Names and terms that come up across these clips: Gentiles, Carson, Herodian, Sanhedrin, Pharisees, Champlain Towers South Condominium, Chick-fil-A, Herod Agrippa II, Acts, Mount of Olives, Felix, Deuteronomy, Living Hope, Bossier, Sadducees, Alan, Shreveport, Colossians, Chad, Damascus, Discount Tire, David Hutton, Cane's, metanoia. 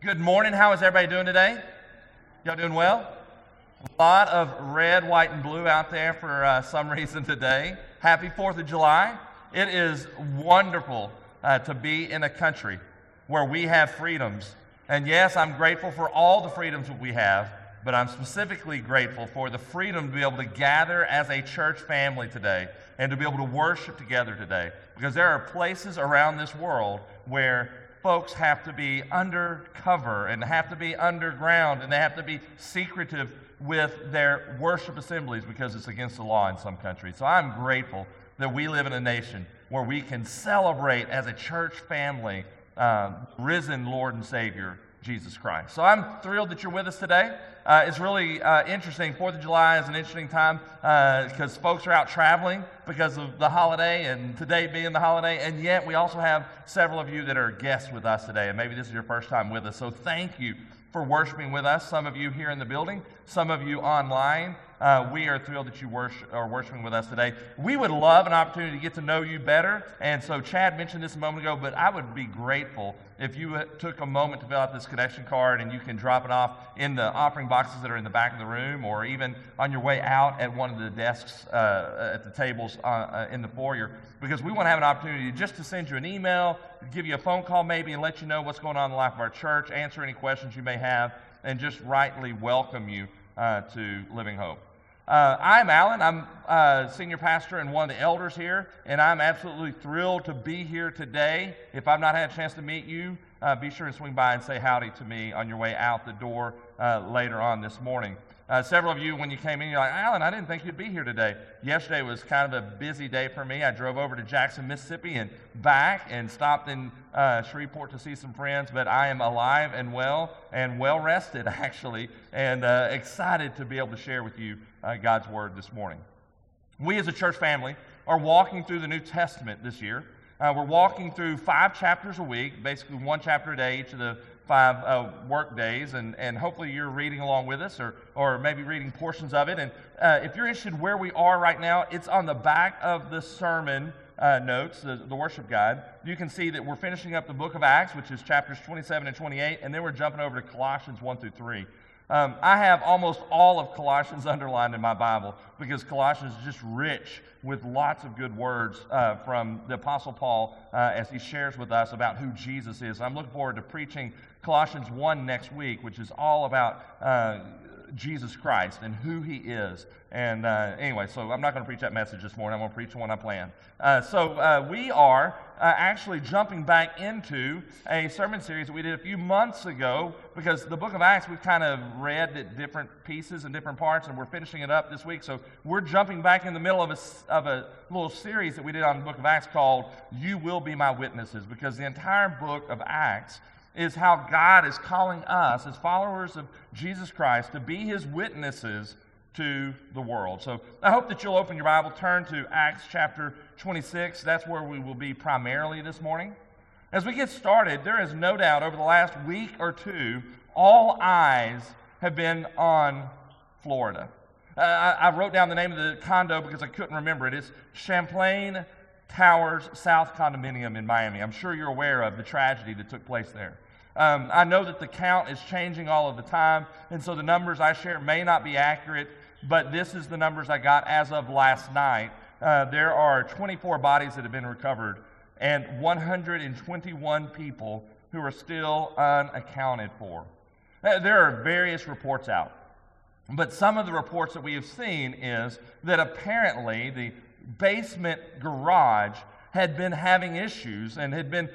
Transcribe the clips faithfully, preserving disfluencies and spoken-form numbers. Good morning. How is everybody doing today? Y'all doing well? A lot of red, white, and blue out there for uh, some reason today. Happy fourth of July. It is wonderful uh, to be in a country where we have freedoms. And yes, I'm grateful for all the freedoms that we have, but I'm specifically grateful for the freedom to be able to gather as a church family today and to be able to worship together today. Because there are places around this world where folks have to be undercover and have to be underground, and they have to be secretive with their worship assemblies because it's against the law in some countries. So I'm grateful that we live in a nation where we can celebrate as a church family um, risen Lord and Savior, Jesus Christ. So I'm thrilled that you're with us today. Uh, it's really uh, interesting. fourth of July is an interesting time because uh, folks are out traveling because of the holiday and today being the holiday. And yet we also have several of you that are guests with us today. And maybe this is your first time with us. So thank you for worshiping with us. Some of you here in the building, some of you online. Uh, we are thrilled that you worship, are worshiping with us today. We would love an opportunity to get to know you better. And so Chad mentioned this a moment ago, but I would be grateful if you took a moment to fill out this connection card, and you can drop it off in the offering boxes that are in the back of the room, or even on your way out at one of the desks uh, at the tables uh, uh, in the foyer, because we want to have an opportunity just to send you an email, give you a phone call maybe, and let you know what's going on in the life of our church, answer any questions you may have, and just rightly welcome you uh, to Living Hope. Uh, I'm Alan. I'm uh, senior pastor and one of the elders here, and I'm absolutely thrilled to be here today. If I've not had a chance to meet you, uh, be sure to swing by and say howdy to me on your way out the door uh, later on this morning. Uh, several of you, when you came in, you're like, Alan, I didn't think you'd be here today. Yesterday was kind of a busy day for me. I drove over to Jackson, Mississippi, and back, and stopped in uh, Shreveport to see some friends, but I am alive and well, and well-rested, actually, and uh, excited to be able to share with you Uh, God's Word this morning. We as a church family are walking through the New Testament this year. Uh, we're walking through five chapters a week, basically one chapter a day each of the five uh, work days, and, and hopefully you're reading along with us, or, or maybe reading portions of it. And uh, if you're interested where we are right now, it's on the back of the sermon uh, notes, the, the worship guide. You can see that we're finishing up the book of Acts, which is chapters twenty-seven and twenty-eight, and then we're jumping over to Colossians one through three. Um, I have almost all of Colossians underlined in my Bible because Colossians is just rich with lots of good words uh, from the Apostle Paul uh, as he shares with us about who Jesus is. I'm looking forward to preaching Colossians one next week, which is all about uh, Jesus Christ and who he is. And uh, anyway, so I'm not going to preach that message this morning. I'm going to preach the one I planned. Uh, so uh, we are... Uh, actually jumping back into a sermon series that we did a few months ago, because the book of Acts we've kind of read at different pieces and different parts, and we're finishing it up this week. So we're jumping back in the middle of a, of a little series that we did on the book of Acts called You Will Be My Witnesses, because the entire book of Acts is how God is calling us as followers of Jesus Christ to be his witnesses to the world. So I hope that you'll open your Bible, turn to Acts chapter twenty-six. That's where we will be primarily this morning. As we get started, there is no doubt over the last week or two, all eyes have been on Florida. Uh, I, I wrote down the name of the condo because I couldn't remember it. It's Champlain Towers South Condominium in Miami. I'm sure you're aware of the tragedy that took place there. Um, I know that the count is changing all of the time, and so the numbers I share may not be accurate, but this is the numbers I got as of last night. Uh, there are twenty-four bodies that have been recovered and one hundred twenty-one people who are still unaccounted for. There are various reports out, but some of the reports that we have seen is that apparently the basement garage had been having issues and had been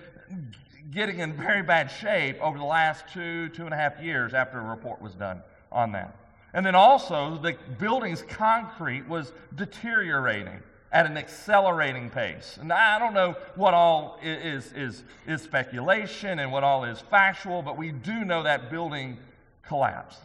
getting in very bad shape over the last two, two and a half years after a report was done on that. And then also, the building's concrete was deteriorating at an accelerating pace. And I don't know what all is, is, is speculation and what all is factual, but we do know that building collapsed.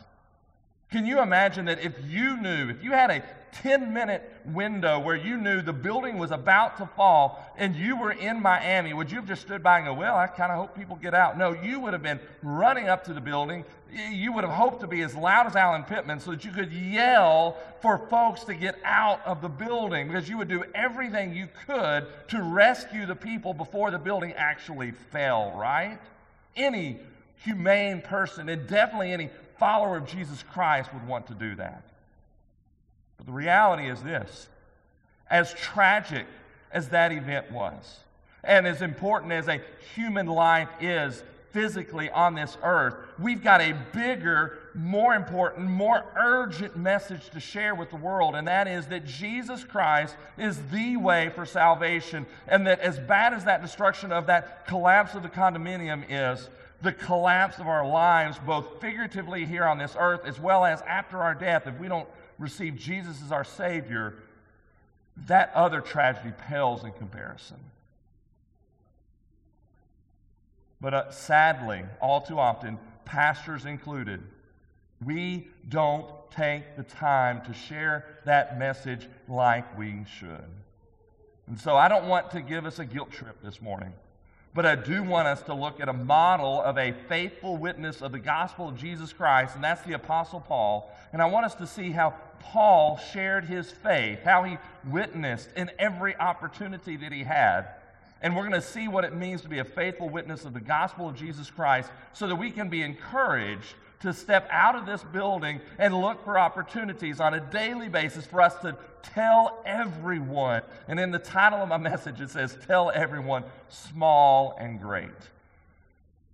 Can you imagine that if you knew, if you had a ten-minute window where you knew the building was about to fall and you were in Miami, would you have just stood by and go, well, I kind of hope people get out? No, you would have been running up to the building. You would have hoped to be as loud as Alan Pittman so that you could yell for folks to get out of the building, because you would do everything you could to rescue the people before the building actually fell, right? Any humane person, and definitely any follower of Jesus Christ would want to do that. But the reality is this: as tragic as that event was, and as important as a human life is physically on this earth, we've got a bigger, more important, more urgent message to share with the world, and that is that Jesus Christ is the way for salvation, and that as bad as that destruction of that collapse of the condominium is, the collapse of our lives, both figuratively here on this earth as well as after our death, if we don't receive Jesus as our Savior, that other tragedy pales in comparison. But uh, sadly, all too often, pastors included, we don't take the time to share that message like we should. And so I don't want to give us a guilt trip this morning, but I do want us to look at a model of a faithful witness of the gospel of Jesus Christ, and that's the Apostle Paul. And I want us to see how Paul shared his faith, how he witnessed in every opportunity that he had. And we're going to see what it means to be a faithful witness of the gospel of Jesus Christ so that we can be encouraged to step out of this building and look for opportunities on a daily basis for us to tell everyone. And in the title of my message, it says, "Tell Everyone, Small and Great."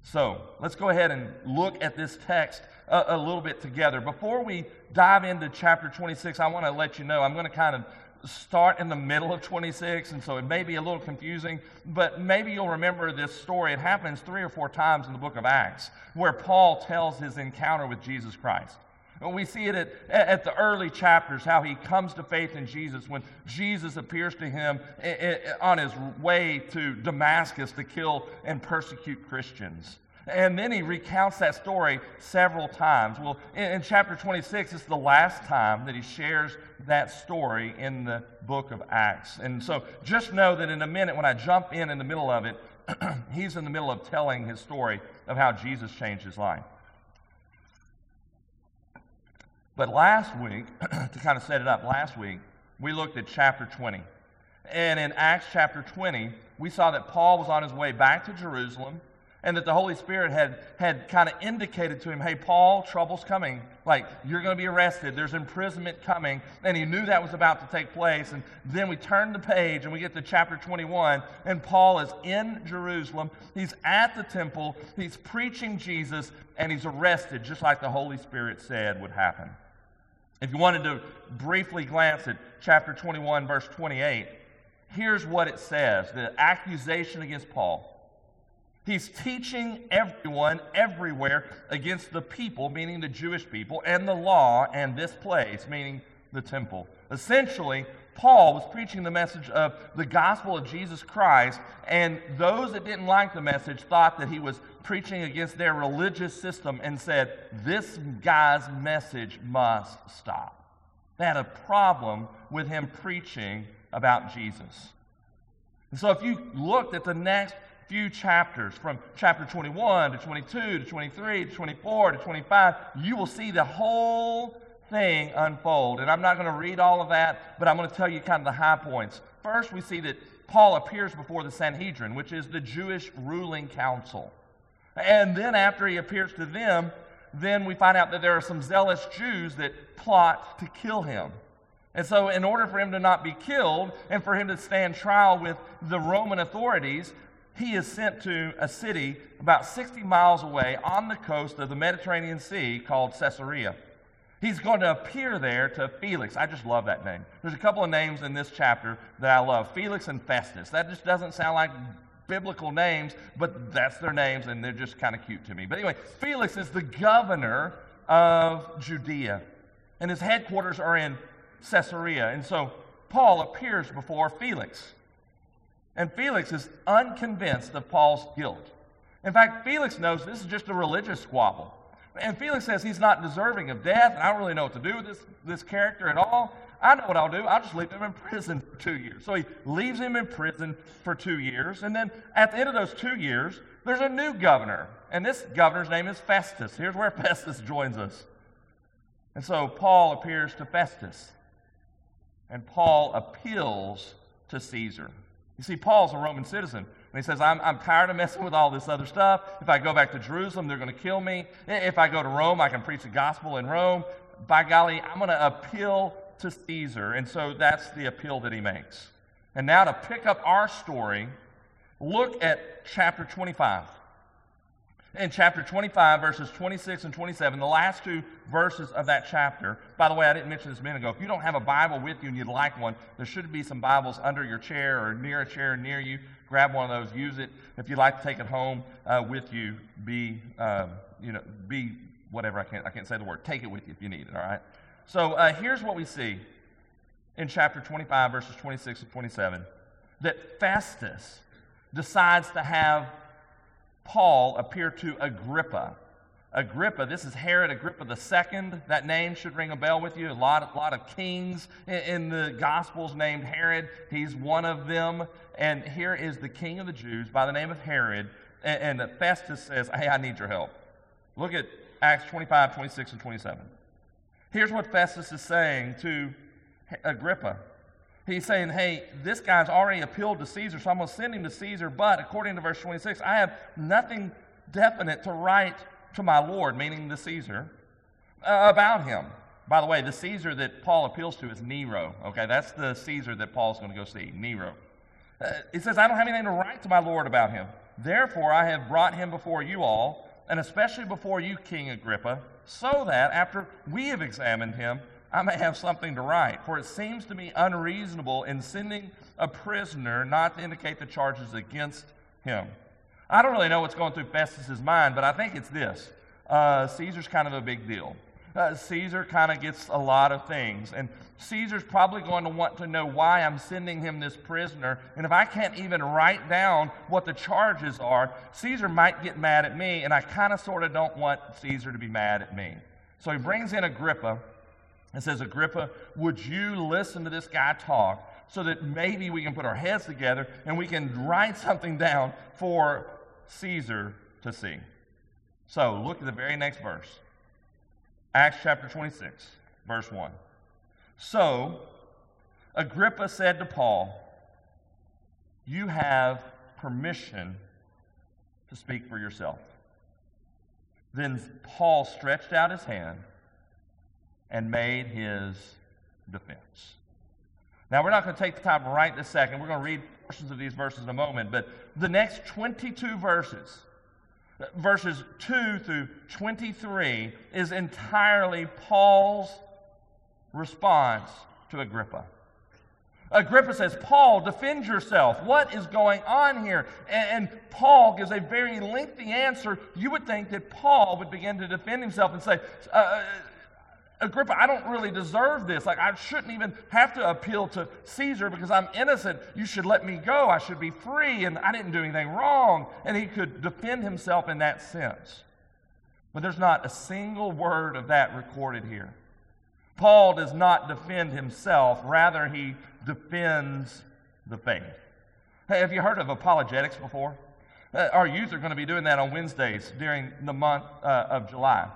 So let's go ahead and look at this text a, a little bit together. Before we dive into chapter twenty-six, I want to let you know, I'm going to kind of start in the middle of twenty-six, and so it may be a little confusing, but maybe you'll remember this story. It happens three or four times in the book of Acts, where Paul tells his encounter with Jesus Christ. And we see it at, at the early chapters, how he comes to faith in Jesus when Jesus appears to him on his way to Damascus to kill and persecute Christians. And then he recounts that story several times. Well, in, in chapter twenty-six, it's the last time that he shares that story in the book of Acts. And so just know that in a minute, when I jump in in the middle of it, he's in the middle of telling his story of how Jesus changed his life. But last week, to kind of set it up, last week, we looked at chapter twenty. And in Acts chapter twenty, we saw that Paul was on his way back to Jerusalem, and that the Holy Spirit had, had kind of indicated to him, hey, Paul, trouble's coming. Like, you're going to be arrested. There's imprisonment coming. And he knew that was about to take place. And then we turn the page and we get to chapter twenty-one. And Paul is in Jerusalem. He's at the temple. He's preaching Jesus. And he's arrested, just like the Holy Spirit said would happen. If you wanted to briefly glance at chapter twenty-one, verse twenty-eight, here's what it says, the accusation against Paul. He's teaching everyone, everywhere, against the people, meaning the Jewish people, and the law, and this place, meaning the temple. Essentially, Paul was preaching the message of the gospel of Jesus Christ, and those that didn't like the message thought that he was preaching against their religious system and said, this guy's message must stop. They had a problem with him preaching about Jesus. And so if you looked at the next few chapters, from chapter twenty-one to twenty-two to twenty-three to twenty-four to twenty-five, you will see the whole thing unfold. And I'm not going to read all of that, but I'm going to tell you kind of the high points. First, we see that Paul appears before the Sanhedrin, which is the Jewish ruling council. And then after he appears to them, then we find out that there are some zealous Jews that plot to kill him. And so in order for him to not be killed and for him to stand trial with the Roman authorities, he is sent to a city about sixty miles away on the coast of the Mediterranean Sea called Caesarea. He's going to appear there to Felix. I just love that name. There's a couple of names in this chapter that I love, Felix and Festus. That just doesn't sound like biblical names, but that's their names, and they're just kind of cute to me. But anyway, Felix is the governor of Judea, and his headquarters are in Caesarea. And so Paul appears before Felix. And Felix is unconvinced of Paul's guilt. In fact, Felix knows this is just a religious squabble. And Felix says he's not deserving of death, and I don't really know what to do with this, this character at all. I know what I'll do. I'll just leave him in prison for two years. So he leaves him in prison for two years. And then at the end of those two years, there's a new governor. And this governor's name is Festus. Here's where Festus joins us. And so Paul appears to Festus. And Paul appeals to Caesar. You see, Paul's a Roman citizen, And he says, I'm, I'm tired of messing with all this other stuff. If I go back to Jerusalem, they're going to kill me. If I go to Rome, I can preach the gospel in Rome. By golly, I'm going to appeal to Caesar. And so that's the appeal that he makes. And now to pick up our story, look at chapter twenty-five. In chapter twenty-five, verses twenty-six and twenty-seven, the last two verses of that chapter. By the way, I didn't mention this a minute ago. If you don't have a Bible with you and you'd like one, there should be some Bibles under your chair or near a chair near you. Grab one of those, use it. If you'd like to take it home uh, with you, be, um, you know, be whatever. I can't, I can't say the word. Take it with you if you need it, all right? So uh, here's what we see in chapter twenty-five, verses twenty-six and twenty-seven, that Festus decides to have Paul appear to Agrippa. Agrippa, this is Herod Agrippa the Second. That name should ring a bell with you. A lot, a lot of kings in the Gospels named Herod. He's one of them. And here is the king of the Jews by the name of Herod. And Festus says, hey, I need your help. Look at Acts twenty-five, twenty-six, and twenty-seven. Here's what Festus is saying to Agrippa. He's saying, hey, this guy's already appealed to Caesar, so I'm going to send him to Caesar, but according to verse twenty-six, I have nothing definite to write to my Lord, meaning the Caesar, uh, about him. By the way, the Caesar that Paul appeals to is Nero, okay? That's the Caesar that Paul's going to go see, Nero. Uh, it says, I don't have anything to write to my Lord about him. Therefore, I have brought him before you all, and especially before you, King Agrippa, so that after we have examined him, I may have something to write, for it seems to me unreasonable in sending a prisoner not to indicate the charges against him. I don't really know what's going through Festus's mind, but I think it's this. Uh, Caesar's kind of a big deal. Uh, Caesar kind of gets a lot of things, and Caesar's probably going to want to know why I'm sending him this prisoner, and if I can't even write down what the charges are, Caesar might get mad at me, and I kind of sort of don't want Caesar to be mad at me. So he brings in Agrippa, and says, Agrippa, would you listen to this guy talk so that maybe we can put our heads together and we can write something down for Caesar to see? So look at the very next verse. Acts chapter twenty-six, verse one. So Agrippa said to Paul, you have permission to speak for yourself. Then Paul stretched out his hand and made his defense. Now, we're not going to take the time right this second. We're going to read portions of these verses in a moment, but the next twenty-two verses, verses two through twenty-three, is entirely Paul's response to Agrippa. Agrippa says, Paul, defend yourself. What is going on here? And, and Paul gives a very lengthy answer. You would think that Paul would begin to defend himself and say, uh, Agrippa, I don't really deserve this. Like, I shouldn't even have to appeal to Caesar because I'm innocent. You should let me go. I should be free, and I didn't do anything wrong. And he could defend himself in that sense. But there's not a single word of that recorded here. Paul does not defend himself. Rather, he defends the faith. Hey, have you heard of apologetics before? Uh, our youth are going to be doing that on Wednesdays during the month uh, of July.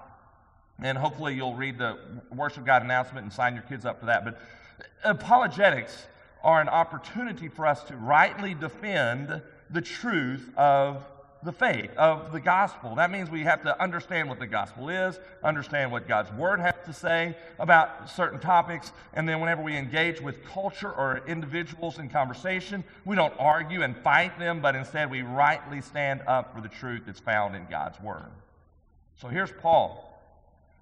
And hopefully you'll read the Worship God announcement and sign your kids up for that. But apologetics are an opportunity for us to rightly defend the truth of the faith, of the gospel. That means we have to understand what the gospel is, understand what God's word has to say about certain topics, and then whenever we engage with culture or individuals in conversation, we don't argue and fight them, but instead we rightly stand up for the truth that's found in God's word. So here's Paul.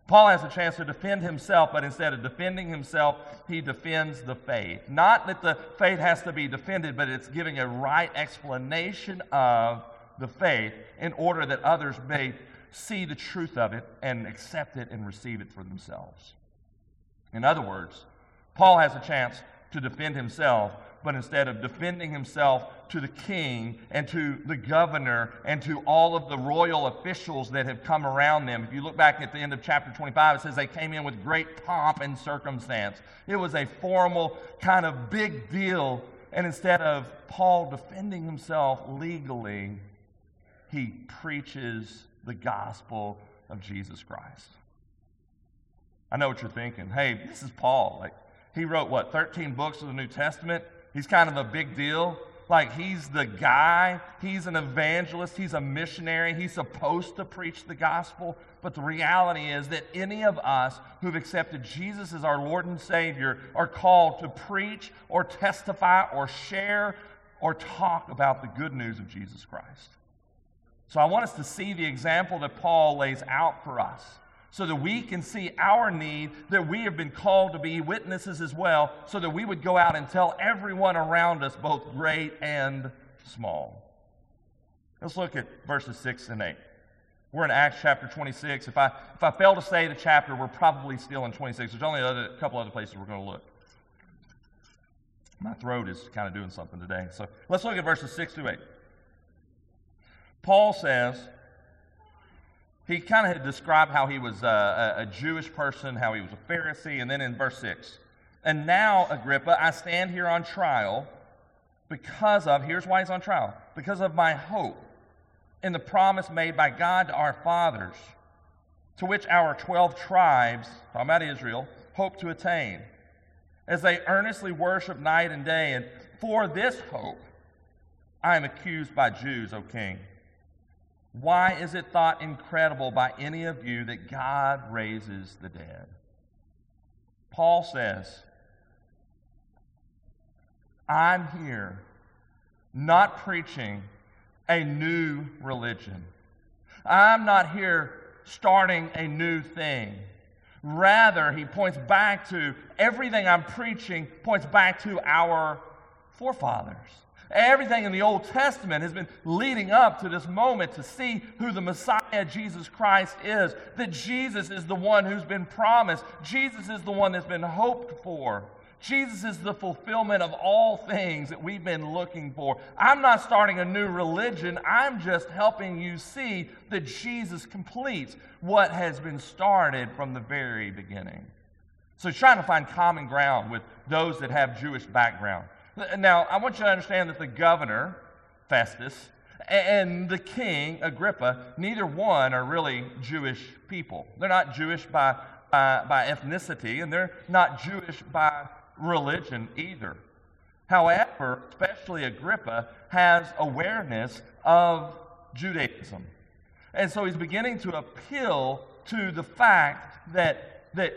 Paul has a chance to defend himself, but instead of defending himself, he defends the faith. Not that the faith has to be defended, but it's giving a right explanation of the faith in order that others may see the truth of it and accept it and receive it for themselves. In other words, Paul has a chance to defend himself, but instead of defending himself to the king and to the governor and to all of the royal officials that have come around them. If you look back at the end of chapter twenty-five, it says they came in with great pomp and circumstance. It was a formal kind of big deal. And instead of Paul defending himself legally, he preaches the gospel of Jesus Christ. I know what you're thinking. Hey, this is Paul. Like, he wrote, what, thirteen books of the New Testament? He's kind of a big deal. like he's the guy, he's an evangelist, he's a missionary, he's supposed to preach the gospel. But the reality is that any of us who've accepted Jesus as our Lord and Savior are called to preach or testify or share or talk about the good news of Jesus Christ. So I want us to see the example that Paul lays out for us, so that we can see our need, that we have been called to be witnesses as well, so that we would go out and tell everyone around us, both great and small. Let's look at verses six and eight. We're in Acts chapter twenty-six. If I, if I fail to say the chapter, we're probably still in twenty-six. There's only a couple other places we're going to look. My throat is kind of doing something today. So let's look at verses six through eight. Paul says... He kind of had described how he was a, a Jewish person, how he was a Pharisee, and then in verse six, "And now, Agrippa, I stand here on trial because of," here's why he's on trial, "because of my hope in the promise made by God to our fathers, to which our twelve tribes," talking about Israel, "hope to attain, as they earnestly worship night and day. And for this hope I am accused by Jews, O king. Why is it thought incredible by any of you that God raises the dead?" Paul says, I'm here not preaching a new religion. I'm not here starting a new thing. Rather, he points back to, everything I'm preaching points back to our forefathers. Everything in the Old Testament has been leading up to this moment to see who the Messiah, Jesus Christ, is. That Jesus is the one who's been promised. Jesus is the one that's been hoped for. Jesus is the fulfillment of all things that we've been looking for. I'm not starting a new religion. I'm just helping you see that Jesus completes what has been started from the very beginning. So he's trying to find common ground with those that have Jewish background. Now, I want you to understand that the governor, Festus, and the king, Agrippa, neither one are really Jewish people. They're not Jewish by, by, by ethnicity, and they're not Jewish by religion either. However, especially Agrippa has awareness of Judaism. And so he's beginning to appeal to the fact that that.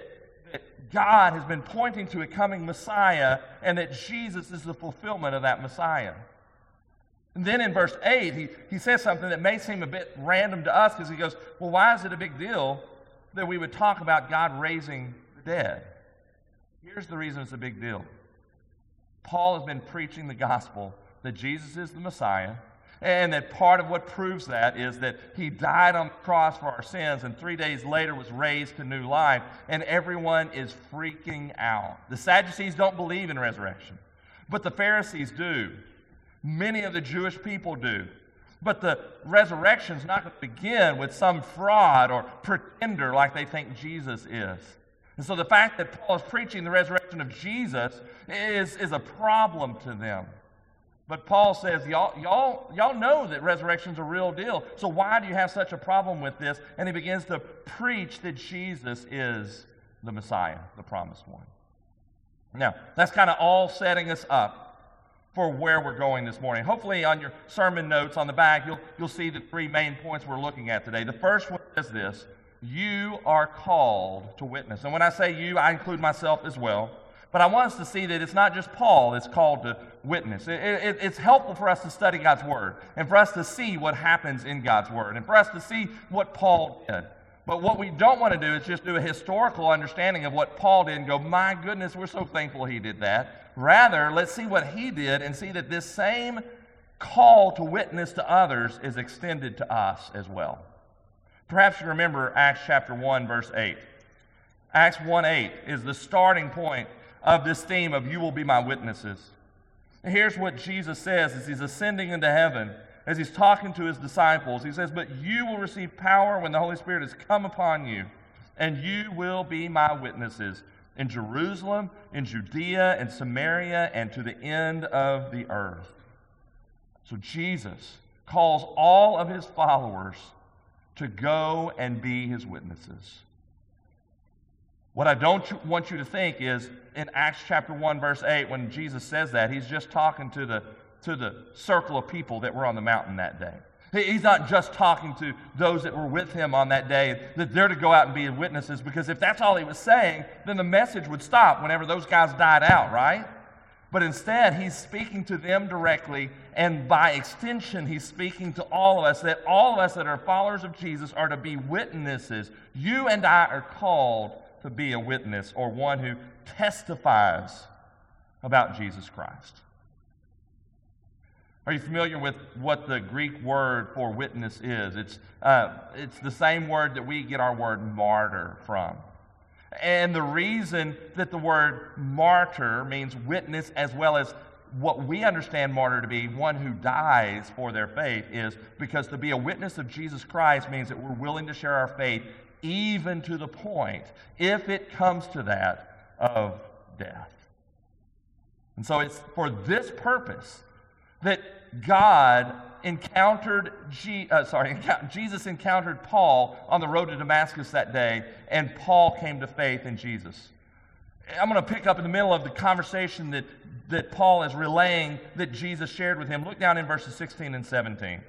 God has been pointing to a coming Messiah, and that Jesus is the fulfillment of that Messiah. And then in verse eight, he, he says something that may seem a bit random to us, because he goes, well, why is it a big deal that we would talk about God raising the dead? Here's the reason it's a big deal. Paul has been preaching the gospel that Jesus is the Messiah, and that part of what proves that is that he died on the cross for our sins, and three days later was raised to new life, and everyone is freaking out. The Sadducees don't believe in resurrection, but the Pharisees do. Many of the Jewish people do. But the resurrection's not going to begin with some fraud or pretender like they think Jesus is. And so the fact that Paul is preaching the resurrection of Jesus is, is a problem to them. But Paul says, y'all, y'all, y'all know that resurrection's a real deal, so why do you have such a problem with this? And he begins to preach that Jesus is the Messiah, the promised one. Now, that's kind of all setting us up for where we're going this morning. Hopefully on your sermon notes on the back, you'll, you'll see the three main points we're looking at today. The first one is this: you are called to witness. And when I say you, I include myself as well. But I want us to see that it's not just Paul that's called to witness. It, it, it's helpful for us to study God's Word, and for us to see what happens in God's Word, and for us to see what Paul did. But what we don't want to do is just do a historical understanding of what Paul did and go, my goodness, we're so thankful he did that. Rather, let's see what he did and see that this same call to witness to others is extended to us as well. Perhaps you remember Acts chapter one, verse eight. Acts one eight is the starting point of this theme of you will be my witnesses. And here's what Jesus says as he's ascending into heaven, as he's talking to his disciples. He says, but you will receive power when the Holy Spirit has come upon you, and you will be my witnesses in Jerusalem, in Judea, in Samaria, and to the end of the earth. So Jesus calls all of his followers to go and be his witnesses. What I don't want you to think is in Acts chapter one, verse eight, when Jesus says that, he's just talking to the to the circle of people that were on the mountain that day. He's not just talking to those that were with him on that day, that they're to go out and be witnesses, because if that's all he was saying, then the message would stop whenever those guys died out, right? But instead, he's speaking to them directly, and by extension, he's speaking to all of us, that all of us that are followers of Jesus are to be witnesses. You and I are called to be a witness, or one who testifies about Jesus Christ. Are you familiar with what the Greek word for witness is? It's uh, it's the same word that we get our word martyr from. And the reason that the word martyr means witness, as well as what we understand martyr to be, one who dies for their faith, is because to be a witness of Jesus Christ means that we're willing to share our faith even to the point, if it comes to that, of death. And so it's for this purpose that God encountered, G, uh, sorry, Jesus encountered Paul on the road to Damascus that day, and Paul came to faith in Jesus. I'm going to pick up in the middle of the conversation that, that Paul is relaying that Jesus shared with him. Look down in verses sixteen and seventeen.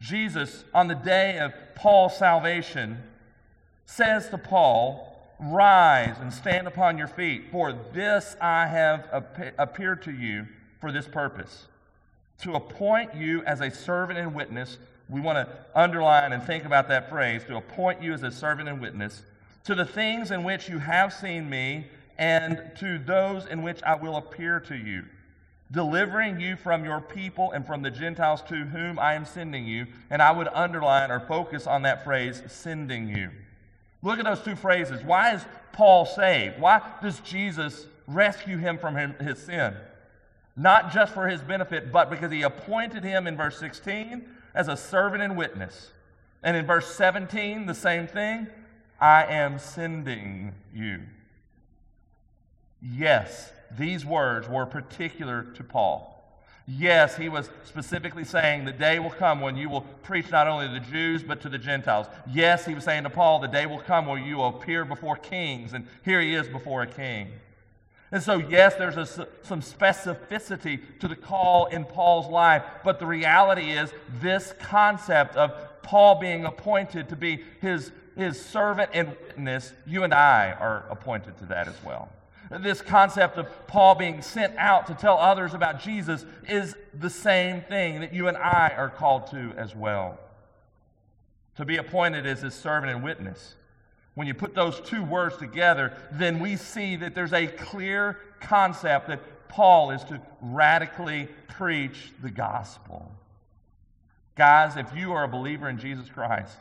Jesus, on the day of Paul's salvation, says to Paul, "Rise and stand upon your feet, for this I have ap- appeared to you, for this purpose, to appoint you as a servant and witness." We want to underline and think about that phrase, to appoint you as a servant and witness, to the things in which you have seen me, and to those in which I will appear to you, delivering you from your people and from the Gentiles to whom I am sending you. And I would underline or focus on that phrase, sending you. Look at those two phrases. Why is Paul saved? Why does Jesus rescue him from his sin? Not just for his benefit, but because he appointed him in verse sixteen as a servant and witness. And in verse seventeen, the same thing. I am sending you. Yes, these words were particular to Paul. Yes, he was specifically saying the day will come when you will preach not only to the Jews, but to the Gentiles. Yes, he was saying to Paul, the day will come where you will appear before kings. And here he is before a king. And so, yes, there's a, some specificity to the call in Paul's life, but the reality is this concept of Paul being appointed to be his, his servant and witness, you and I are appointed to that as well. This concept of Paul being sent out to tell others about Jesus is the same thing that you and I are called to as well. To be appointed as his servant and witness. When you put those two words together, then we see that there's a clear concept that Paul is to radically preach the gospel. Guys, if you are a believer in Jesus Christ,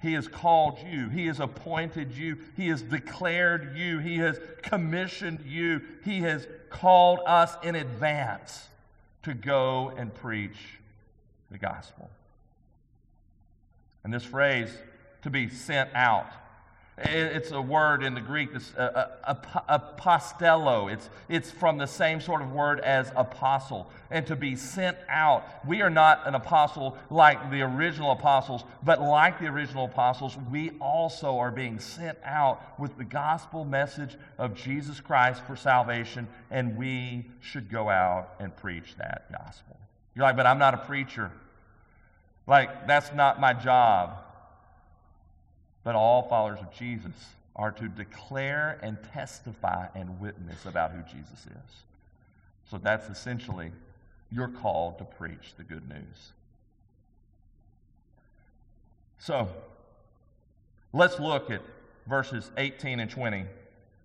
he has called you, he has appointed you, he has declared you, he has commissioned you, he has called us in advance to go and preach the gospel. And this phrase, to be sent out, it's a word in the Greek that's apostello. It's, it's from the same sort of word as apostle. And to be sent out, we are not an apostle like the original apostles, but like the original apostles, we also are being sent out with the gospel message of Jesus Christ for salvation, and we should go out and preach that gospel. You're like, but I'm not a preacher. Like, that's not my job. But all followers of Jesus are to declare and testify and witness about who Jesus is. So that's essentially your call to preach the good news. So let's look at verses eighteen and twenty.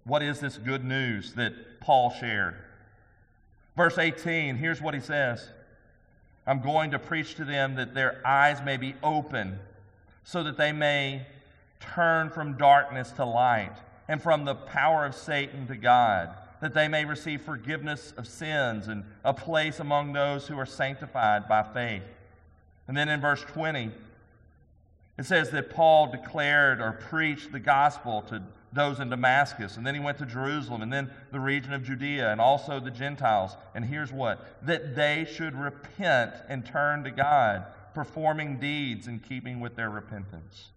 What is this good news that Paul shared? Verse eighteen, here's what he says. I'm going to preach to them that their eyes may be open, so that they may turn from darkness to light, and from the power of Satan to God, that they may receive forgiveness of sins and a place among those who are sanctified by faith. And then in verse twenty, it says that Paul declared or preached the gospel to those in Damascus, and then he went to Jerusalem, and then the region of Judea, and also the Gentiles. And here's what? That they should repent and turn to God, performing deeds in keeping with their repentance.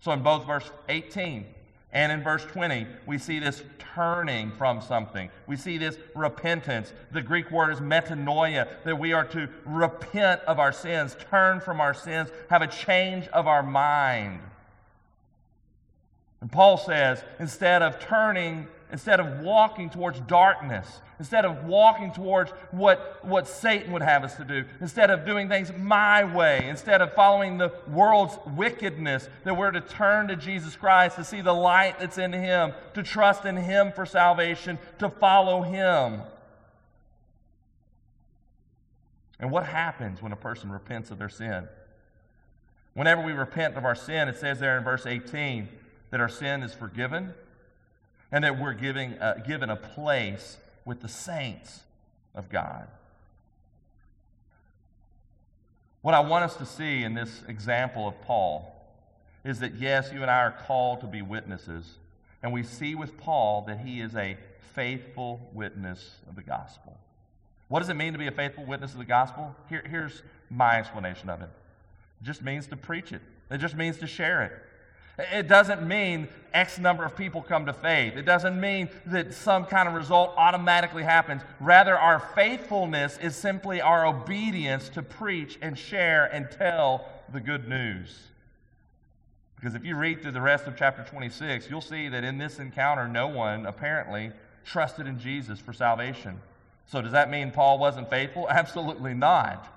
So in both verse eighteen And in verse twenty, we see this turning from something. We see this repentance. The Greek word is metanoia, that we are to repent of our sins, turn from our sins, have a change of our mind. And Paul says, instead of turning, instead of walking towards darkness, instead of walking towards what, what Satan would have us to do, instead of doing things my way, instead of following the world's wickedness, that we're to turn to Jesus Christ, to see the light that's in Him, to trust in Him for salvation, to follow Him. And what happens when a person repents of their sin? Whenever we repent of our sin, it says there in verse eighteen, that our sin is forgiven, and that we're giving, uh, given a place with the saints of God. What I want us to see in this example of Paul is that, yes, you and I are called to be witnesses, and we see with Paul that he is a faithful witness of the gospel. What does it mean to be a faithful witness of the gospel? Here, here's my explanation of it. It just means to preach it. It just means to share it. It doesn't mean X number of people come to faith. It doesn't mean that some kind of result automatically happens. Rather, our faithfulness is simply our obedience to preach and share and tell the good news. Because if you read through the rest of chapter twenty-six, you'll see that in this encounter, no one apparently trusted in Jesus for salvation. So does that mean Paul wasn't faithful? Absolutely not.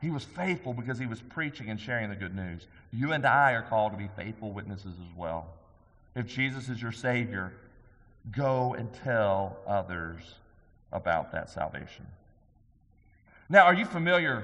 He was faithful because he was preaching and sharing the good news. You and I are called to be faithful witnesses as well. If Jesus is your Savior, go and tell others about that salvation. Now, are you familiar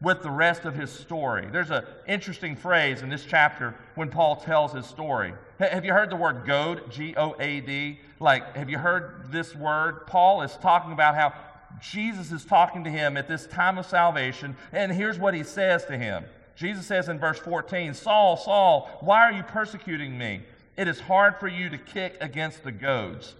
with the rest of his story? There's an interesting phrase in this chapter when Paul tells his story. Have you heard the word goad, G O A D? Like, have you heard this word? Paul is talking about how Jesus is talking to him at this time of salvation, and here's what he says to him. Jesus says in verse fourteen, "Saul, Saul, why are you persecuting me? It is hard for you to kick against the goads."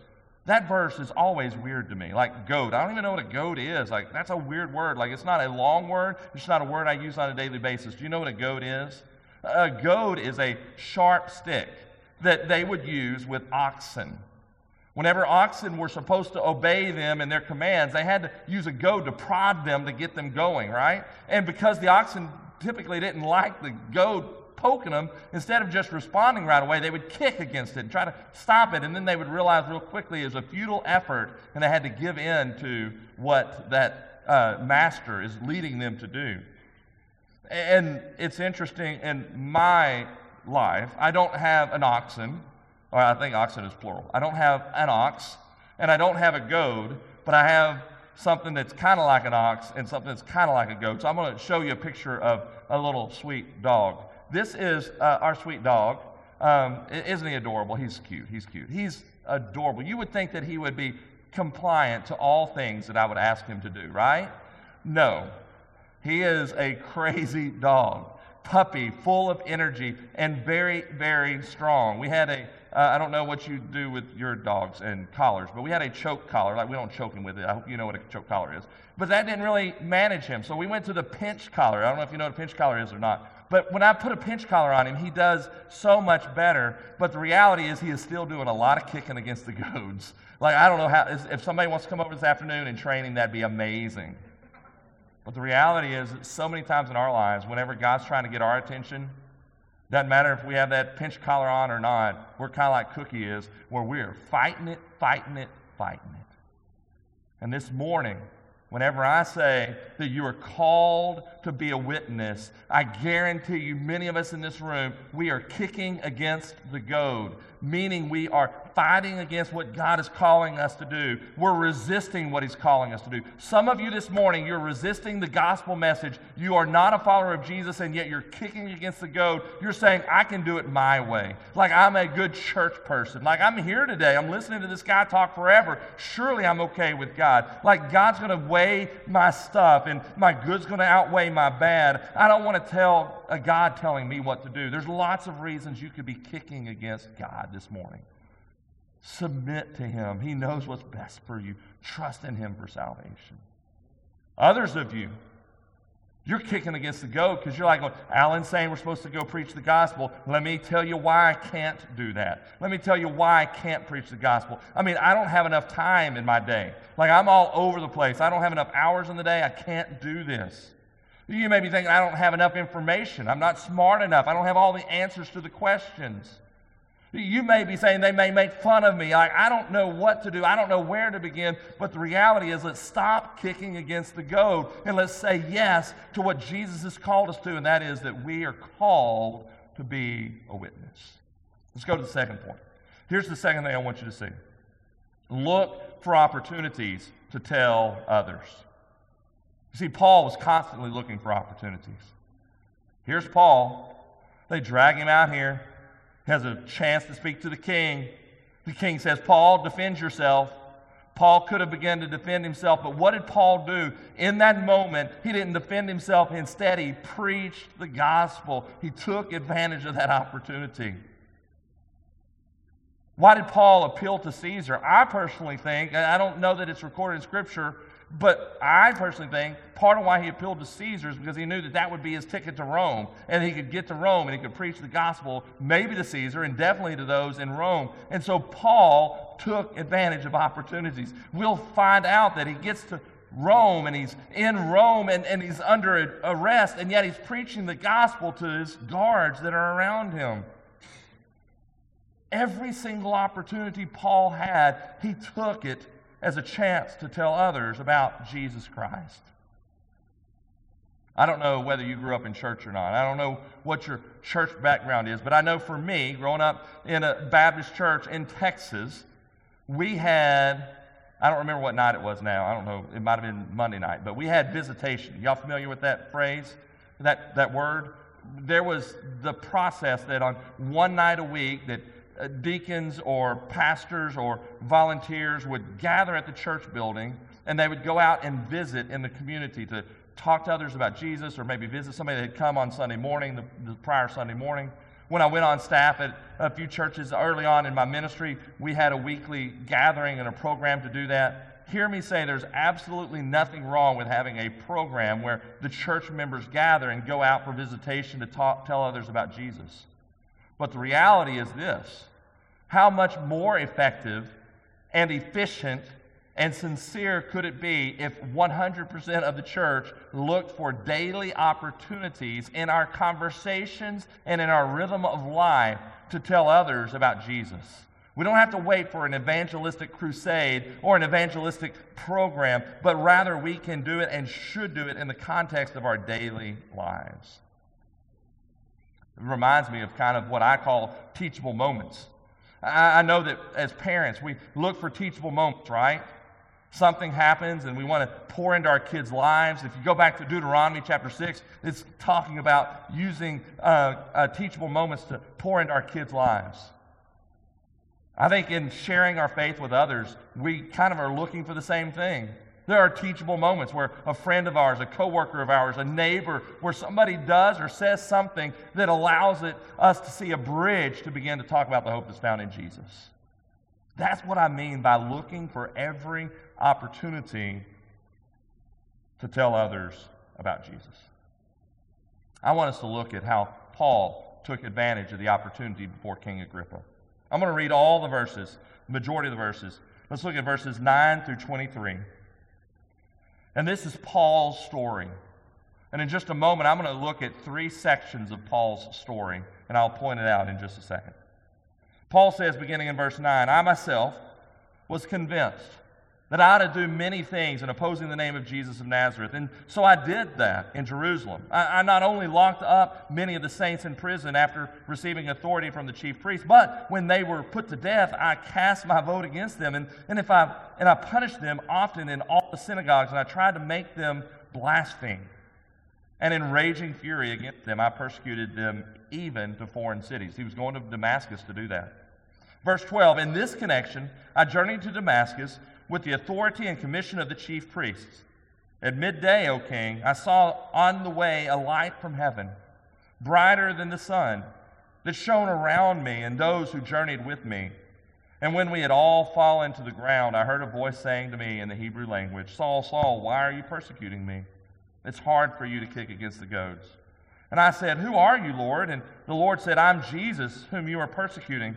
That verse is always weird to me, like goad. I don't even know what a goad is. Like, that's a weird word. Like, it's not a long word. It's not a word I use on a daily basis. Do you know what a goad is? A goad is a sharp stick that they would use with oxen. Whenever oxen were supposed to obey them and their commands, they had to use a goad to prod them to get them going, right? And because the oxen typically didn't like the goad poking them, instead of just responding right away, they would kick against it and try to stop it. And then they would realize real quickly it was a futile effort, and they had to give in to what that uh, master is leading them to do. And it's interesting, in my life, I don't have an oxen. Or I think oxen is plural. I don't have an ox, and I don't have a goad, but I have something that's kind of like an ox and something that's kind of like a goad. So I'm going to show you a picture of a little sweet dog. This is uh, our sweet dog. Um, isn't he adorable? He's cute. He's cute. He's adorable. You would think that he would be compliant to all things that I would ask him to do, right? No. He is a crazy dog. Puppy, full of energy, and very, very strong. We had a, uh, I don't know what you do with your dogs and collars, but we had a choke collar. Like, we don't choke him with it. I hope you know what a choke collar is. But that didn't really manage him, so we went to the pinch collar. I don't know if you know what a pinch collar is or not. But when I put a pinch collar on him, he does so much better. But the reality is he is still doing a lot of kicking against the goads. Like, I don't know how, if somebody wants to come over this afternoon and train him, that'd be amazing. But the reality is that so many times in our lives, whenever God's trying to get our attention, doesn't matter if we have that pinch collar on or not, we're kind of like Cookie is, where we're fighting it, fighting it, fighting it. And this morning, whenever I say that you are called to be a witness, I guarantee you many of us in this room, we are kicking against the goad, meaning we are fighting against what God is calling us to do. We're resisting what He's calling us to do. Some of you this morning, you're resisting the gospel message. You are not a follower of Jesus, and yet you're kicking against the goad. You're saying, I can do it my way. Like, I'm a good church person. Like, I'm here today. I'm listening to this guy talk forever. Surely I'm okay with God. Like, God's going to weigh my stuff, and my good's going to outweigh my bad. I don't want to tell a God telling me what to do. There's lots of reasons you could be kicking against God this morning. Submit to Him. He knows what's best for you. Trust in Him for salvation. Others of you, You're kicking against the goat because you're like, Alan's saying we're supposed to go preach the gospel. Let me tell you why I can't do that. Let me tell you why I can't preach the gospel. I mean, I don't have enough time in my day. Like, I'm all over the place. I don't have enough hours in the day. I can't do this. You may be thinking, I don't have enough information. I'm not smart enough. I don't have all the answers to the questions. You may be saying they may make fun of me. Like, I don't know what to do. I don't know where to begin. But the reality is, let's stop kicking against the goat and let's say yes to what Jesus has called us to, and that is that we are called to be a witness. Let's go to the second point. Here's the second thing I want you to see. Look for opportunities to tell others. You see, Paul was constantly looking for opportunities. Here's Paul. They drag him out here. Has a chance to speak to the king. The king says, Paul, defend yourself. Paul could have begun to defend himself, but what did Paul do? In that moment, he didn't defend himself. Instead, he preached the gospel. He took advantage of that opportunity. Why did Paul appeal to Caesar? I personally think, and I don't know that it's recorded in Scripture, but I personally think part of why he appealed to Caesar is because he knew that that would be his ticket to Rome, and he could get to Rome and he could preach the gospel maybe to Caesar and definitely to those in Rome. And so Paul took advantage of opportunities. We'll find out that he gets to Rome and he's in Rome and, and he's under arrest, and yet he's preaching the gospel to his guards that are around him. Every single opportunity Paul had, he took it as a chance to tell others about Jesus Christ. I don't know whether you grew up in church or not. I don't know what your church background is, but I know for me, growing up in a Baptist church in Texas, we had, I don't remember what night it was now. I don't know. It might have been Monday night, but we had visitation. Y'all familiar with that phrase, that, that word? There was the process that on one night a week that deacons or pastors or volunteers would gather at the church building, and they would go out and visit in the community to talk to others about Jesus or maybe visit somebody that had come on Sunday morning, the, the prior Sunday morning. When I went on staff at a few churches early on in my ministry, we had a weekly gathering and a program to do that. Hear me say there's absolutely nothing wrong with having a program where the church members gather and go out for visitation to talk, tell others about Jesus. But the reality is this: how much more effective and efficient and sincere could it be if one hundred percent of the church looked for daily opportunities in our conversations and in our rhythm of life to tell others about Jesus? We don't have to wait for an evangelistic crusade or an evangelistic program, but rather we can do it and should do it in the context of our daily lives. It reminds me of kind of what I call teachable moments. I, I know that as parents, we look for teachable moments, right? Something happens and we want to pour into our kids' lives. If you go back to Deuteronomy chapter six, it's talking about using uh, uh, teachable moments to pour into our kids' lives. I think in sharing our faith with others, we kind of are looking for the same thing. There are teachable moments where a friend of ours, a coworker of ours, a neighbor, where somebody does or says something that allows it, us to see a bridge to begin to talk about the hope that's found in Jesus. That's what I mean by looking for every opportunity to tell others about Jesus. I want us to look at how Paul took advantage of the opportunity before King Agrippa. I'm going to read all the verses, the majority of the verses. Let's look at verses nine through twenty-three. And this is Paul's story. And in just a moment, I'm going to look at three sections of Paul's story, and I'll point it out in just a second. Paul says, beginning in verse nine, I myself was convinced that I ought to do many things in opposing the name of Jesus of Nazareth. And so I did that in Jerusalem. I, I not only locked up many of the saints in prison after receiving authority from the chief priests, but when they were put to death, I cast my vote against them. And, and, if I, and I punished them often in all the synagogues, and I tried to make them blaspheme. And in raging fury against them, I persecuted them even to foreign cities. He was going to Damascus to do that. Verse twelve, in this connection, I journeyed to Damascus with the authority and commission of the chief priests. At midday, O king, I saw on the way a light from heaven, brighter than the sun, that shone around me and those who journeyed with me. And when we had all fallen to the ground, I heard a voice saying to me in the Hebrew language, Saul, Saul, why are you persecuting me? It's hard for you to kick against the goads. And I said, Who are you, Lord? And the Lord said, I'm Jesus, whom you are persecuting.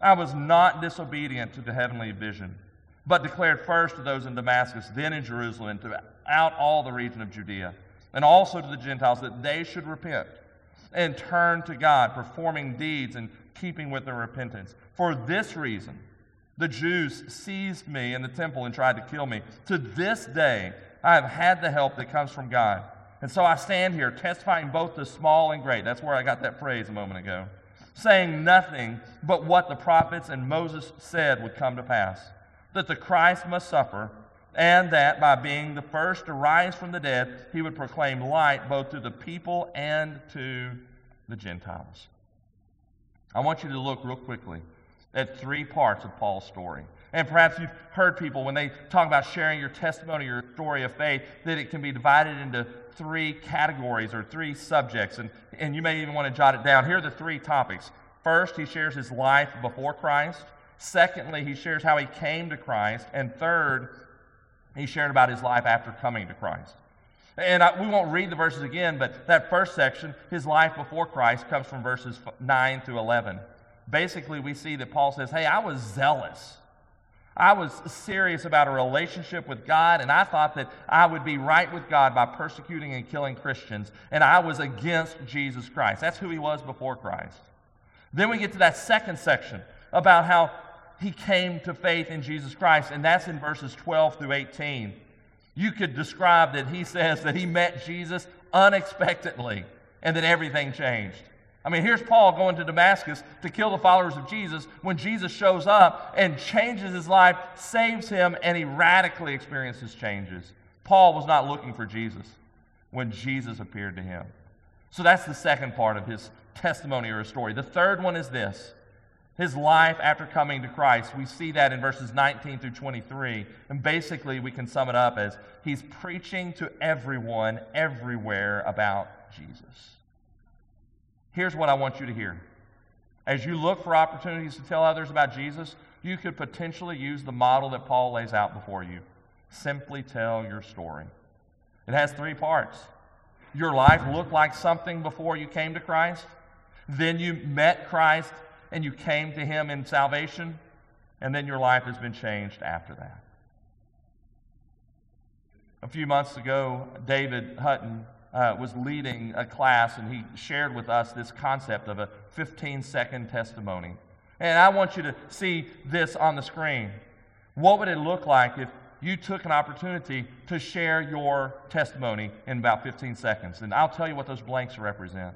I was not disobedient to the heavenly vision, but declared first to those in Damascus, then in Jerusalem, and throughout all the region of Judea, and also to the Gentiles, that they should repent and turn to God, performing deeds in keeping with their repentance. For this reason, the Jews seized me in the temple and tried to kill me. To this day, I have had the help that comes from God. And so I stand here, testifying both to small and great. That's where I got that phrase a moment ago. Saying nothing but what the prophets and Moses said would come to pass, that the Christ must suffer, and that by being the first to rise from the dead, he would proclaim light both to the people and to the Gentiles. I want you to look real quickly at three parts of Paul's story. And perhaps you've heard people, when they talk about sharing your testimony, your story of faith, that it can be divided into three categories or three subjects, and, and you may even want to jot it down. Here are the three topics. First, he shares his life before Christ. Secondly, he shares how he came to Christ. And third, he shared about his life after coming to Christ. And I, we won't read the verses again, but that first section, his life before Christ, comes from verses nine through eleven. Basically, we see that Paul says, hey, I was zealous. I was serious about a relationship with God, and I thought that I would be right with God by persecuting and killing Christians, and I was against Jesus Christ. That's who he was before Christ. Then we get to that second section about how he came to faith in Jesus Christ, and that's in verses twelve through eighteen. You could describe that he says that he met Jesus unexpectedly and that everything changed. I mean, here's Paul going to Damascus to kill the followers of Jesus when Jesus shows up and changes his life, saves him, and he radically experiences changes. Paul was not looking for Jesus when Jesus appeared to him. So that's the second part of his testimony or his story. The third one is this, his life after coming to Christ. We see that in verses nineteen through twenty-three, and basically we can sum it up as he's preaching to everyone, everywhere about Jesus. Here's what I want you to hear. As you look for opportunities to tell others about Jesus, you could potentially use the model that Paul lays out before you. Simply tell your story. It has three parts. Your life looked like something before you came to Christ. Then you met Christ and you came to him in salvation. And then your life has been changed after that. A few months ago, David Hutton Uh, was leading a class, and he shared with us this concept of a fifteen-second testimony. And I want you to see this on the screen. What would it look like if you took an opportunity to share your testimony in about fifteen seconds? And I'll tell you what those blanks represent.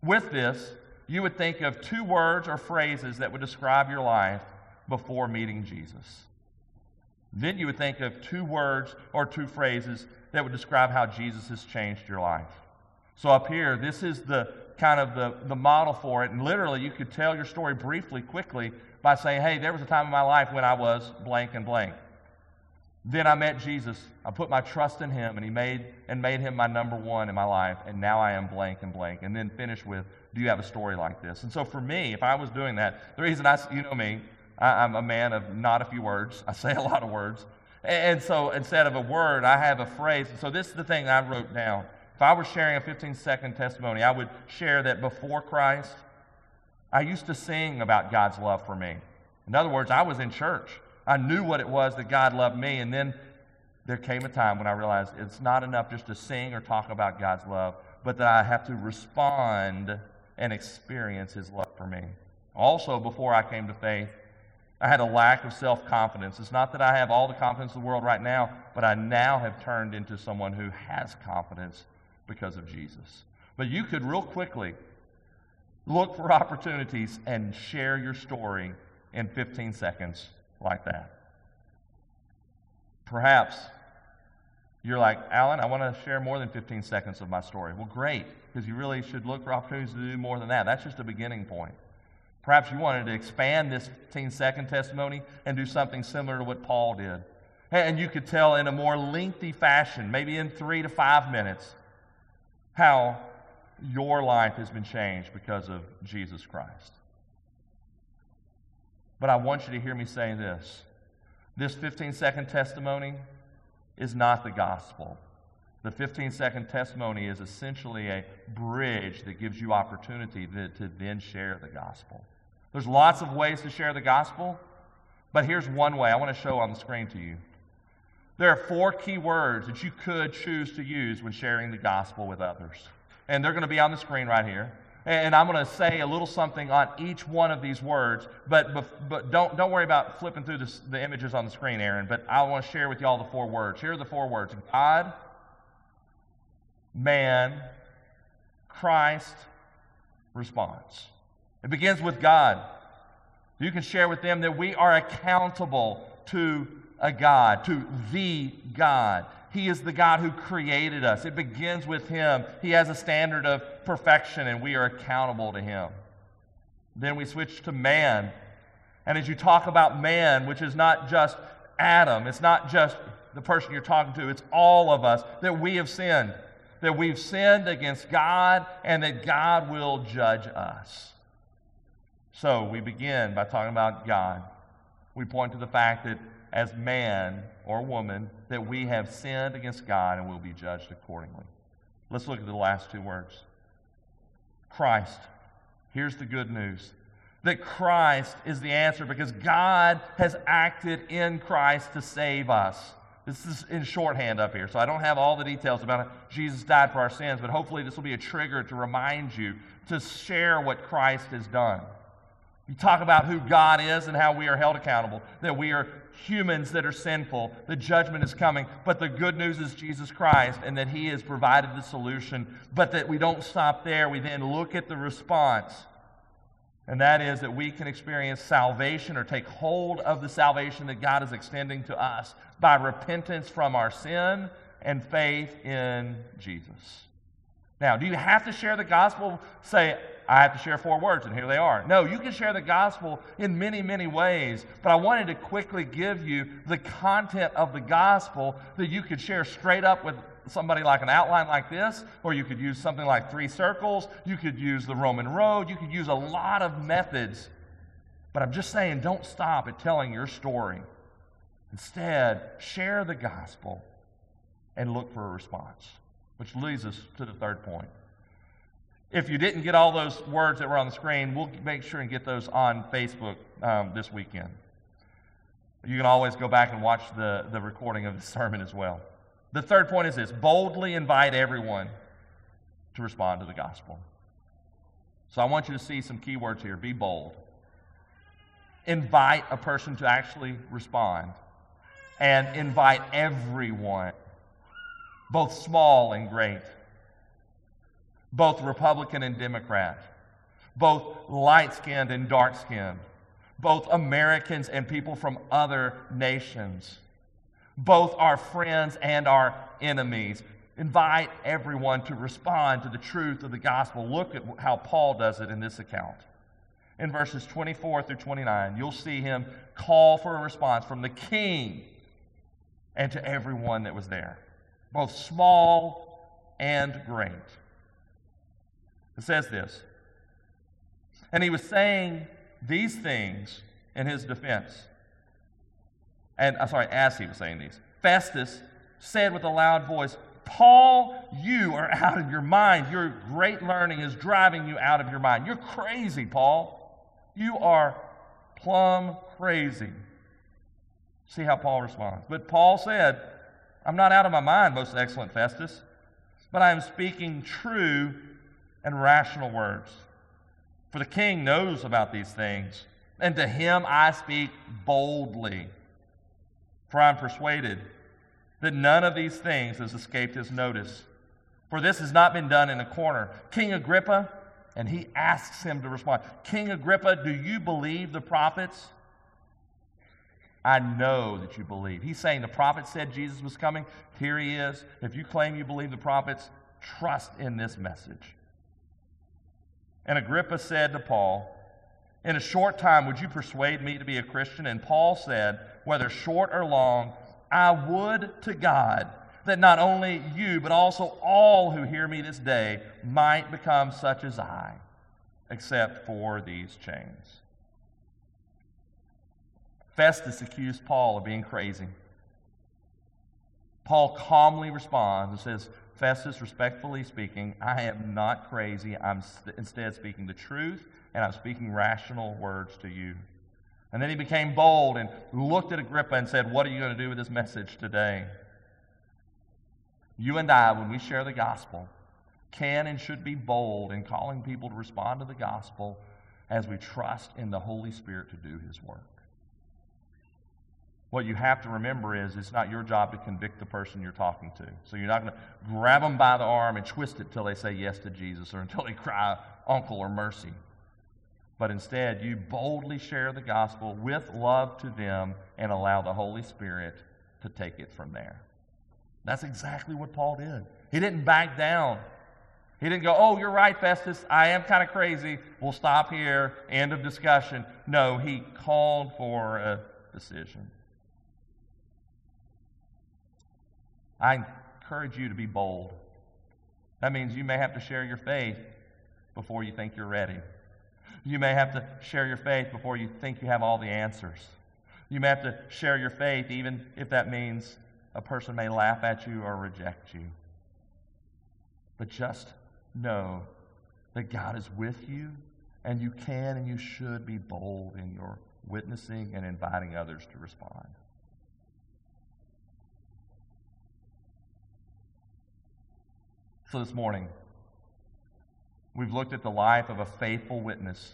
With this, you would think of two words or phrases that would describe your life before meeting Jesus. Then you would think of two words or two phrases that would describe how Jesus has changed your life. So up here, this is the kind of the, the model for it. And literally, you could tell your story briefly, quickly, by saying, hey, there was a time in my life when I was blank and blank. Then I met Jesus. I put my trust in him, and he made and made him my number one in my life. And now I am blank and blank. And then finish with, do you have a story like this? And so for me, if I was doing that, the reason I, you know me, I, I'm a man of not a few words. I say a lot of words. And so instead of a word, I have a phrase. So this is the thing I wrote down. If I were sharing a fifteen-second testimony, I would share that before Christ, I used to sing about God's love for me. In other words, I was in church. I knew what it was that God loved me, and then there came a time when I realized it's not enough just to sing or talk about God's love, but that I have to respond and experience his love for me. Also, before I came to faith, I had a lack of self-confidence. It's not that I have all the confidence in the world right now, but I now have turned into someone who has confidence because of Jesus. But you could real quickly look for opportunities and share your story in fifteen seconds like that. Perhaps You're like, Alan, I want to share more than fifteen seconds of my story. Well, great, because you really should look for opportunities to do more than that. That's just a beginning point. Perhaps you wanted to expand this fifteen-second testimony and do something similar to what Paul did. And you could tell in a more lengthy fashion, maybe in three to five minutes, how your life has been changed because of Jesus Christ. But I want you to hear me say this. This fifteen-second testimony is not the gospel. The fifteen-second testimony is essentially a bridge that gives you opportunity to, to then share the gospel. There's lots of ways to share the gospel, but here's one way I want to show on the screen to you. There are four key words that you could choose to use when sharing the gospel with others. And they're going to be on the screen right here. And I'm going to say a little something on each one of these words, but but, but don't, don't worry about flipping through this, the images on the screen, Aaron, but I want to share with you all the four words. Here are the four words. God, man, Christ, response. It begins with God. You can share with them that we are accountable to a God, to the God. He is the God who created us. It begins with Him. He has a standard of perfection, and we are accountable to Him. Then we switch to man. And as you talk about man, which is not just Adam, it's not just the person you're talking to, it's all of us, that we have sinned, that we've sinned against God, and that God will judge us. So we begin by talking about God. We point to the fact that as man or woman, that we have sinned against God and will be judged accordingly. Let's look at the last two words. Christ. Here's the good news. That Christ is the answer because God has acted in Christ to save us. This is in shorthand up here, so I don't have all the details about it. Jesus died for our sins, but hopefully this will be a trigger to remind you to share what Christ has done. You talk about who God is and how we are held accountable, that we are humans that are sinful, the judgment is coming, but the good news is Jesus Christ and that He has provided the solution, but that we don't stop there. We then look at the response, and that is that we can experience salvation or take hold of the salvation that God is extending to us by repentance from our sin and faith in Jesus. Now, do you have to share the gospel? Say, I have to share four words, and here they are. No, you can share the gospel in many, many ways, but I wanted to quickly give you the content of the gospel that you could share straight up with somebody like an outline like this, or you could use something like three circles, you could use the Roman road, you could use a lot of methods, but I'm just saying don't stop at telling your story. Instead, share the gospel and look for a response, which leads us to the third point. If you didn't get all those words that were on the screen, we'll make sure and get those on Facebook um, this weekend. You can always go back and watch the, the recording of the sermon as well. The third point is this. Boldly invite everyone to respond to the gospel. So I want you to see some key words here. Be bold. Invite a person to actually respond. And invite everyone, both small and great. Both Republican and Democrat, both light-skinned and dark-skinned, both Americans and people from other nations, both our friends and our enemies. Invite everyone to respond to the truth of the gospel. Look at how Paul does it in this account. In verses twenty-four through twenty-nine, you'll see him call for a response from the king and to everyone that was there, both small and great. It says this, and he was saying these things in his defense. And I'm sorry, as he was saying these, Festus said with a loud voice, Paul, you are out of your mind. Your great learning is driving you out of your mind. You're crazy, Paul. You are plumb crazy. See how Paul responds. But Paul said, I'm not out of my mind, most excellent Festus, but I am speaking true and rational words. For the king knows about these things, and to him I speak boldly. For I am persuaded that none of these things has escaped his notice. For this has not been done in a corner. King Agrippa, and he asks him to respond, King Agrippa, do you believe the prophets? I know that you believe. He's saying the prophet said Jesus was coming. Here he is. If you claim you believe the prophets, trust in this message. And Agrippa said to Paul, in a short time, would you persuade me to be a Christian? And Paul said, whether short or long, I would to God that not only you, but also all who hear me this day might become such as I, except for these chains. Festus accused Paul of being crazy. Paul calmly responds and says, Festus, respectfully speaking, I am not crazy. I'm st- instead speaking the truth, and I'm speaking rational words to you. And then he became bold and looked at Agrippa and said, what are you going to do with this message today? You and I, when we share the gospel, can and should be bold in calling people to respond to the gospel as we trust in the Holy Spirit to do his work. What you have to remember is it's not your job to convict the person you're talking to. So you're not going to grab them by the arm and twist it until they say yes to Jesus or until they cry, uncle, or mercy. But instead, you boldly share the gospel with love to them and allow the Holy Spirit to take it from there. That's exactly what Paul did. He didn't back down. He didn't go, oh, you're right, Festus, I am kind of crazy. We'll stop here. End of discussion. No, he called for a decision. I encourage you to be bold. That means you may have to share your faith before you think you're ready. You may have to share your faith before you think you have all the answers. You may have to share your faith even if that means a person may laugh at you or reject you. But just know that God is with you, and you can and you should be bold in your witnessing and inviting others to respond. So this morning, we've looked at the life of a faithful witness.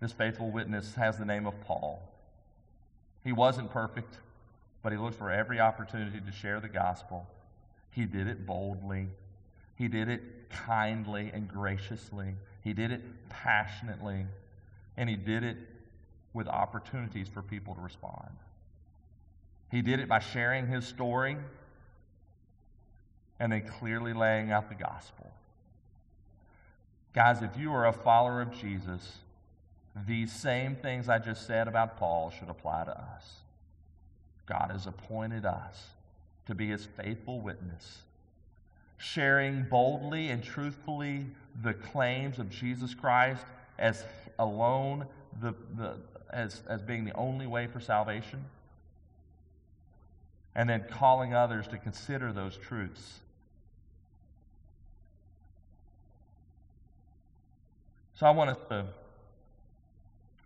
This faithful witness has the name of Paul. He wasn't perfect, but he looked for every opportunity to share the gospel. He did it boldly. He did it kindly and graciously. He did it passionately. And he did it with opportunities for people to respond. He did it by sharing his story and then clearly laying out the gospel. Guys, if you are a follower of Jesus, these same things I just said about Paul should apply to us. God has appointed us to be his faithful witness, sharing boldly and truthfully the claims of Jesus Christ as alone, the, the as, as being the only way for salvation, and then calling others to consider those truths. So I want us to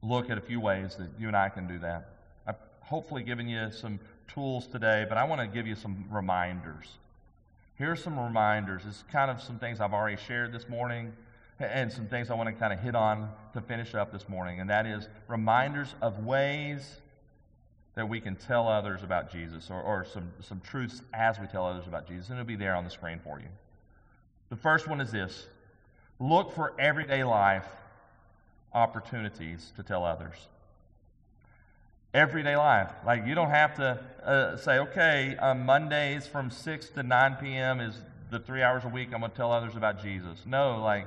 look at a few ways that you and I can do that. I've hopefully given you some tools today, but I want to give you some reminders. Here are some reminders. It's kind of some things I've already shared this morning and some things I want to kind of hit on to finish up this morning, and that is reminders of ways that we can tell others about Jesus, or, or some, some truths as we tell others about Jesus, and it'll be there on the screen for you. The first one is this. Look for everyday life opportunities to tell others. Everyday life. Like, you don't have to uh, say, okay, uh, Mondays from six to nine p.m. is the three hours a week I'm going to tell others about Jesus. No, like,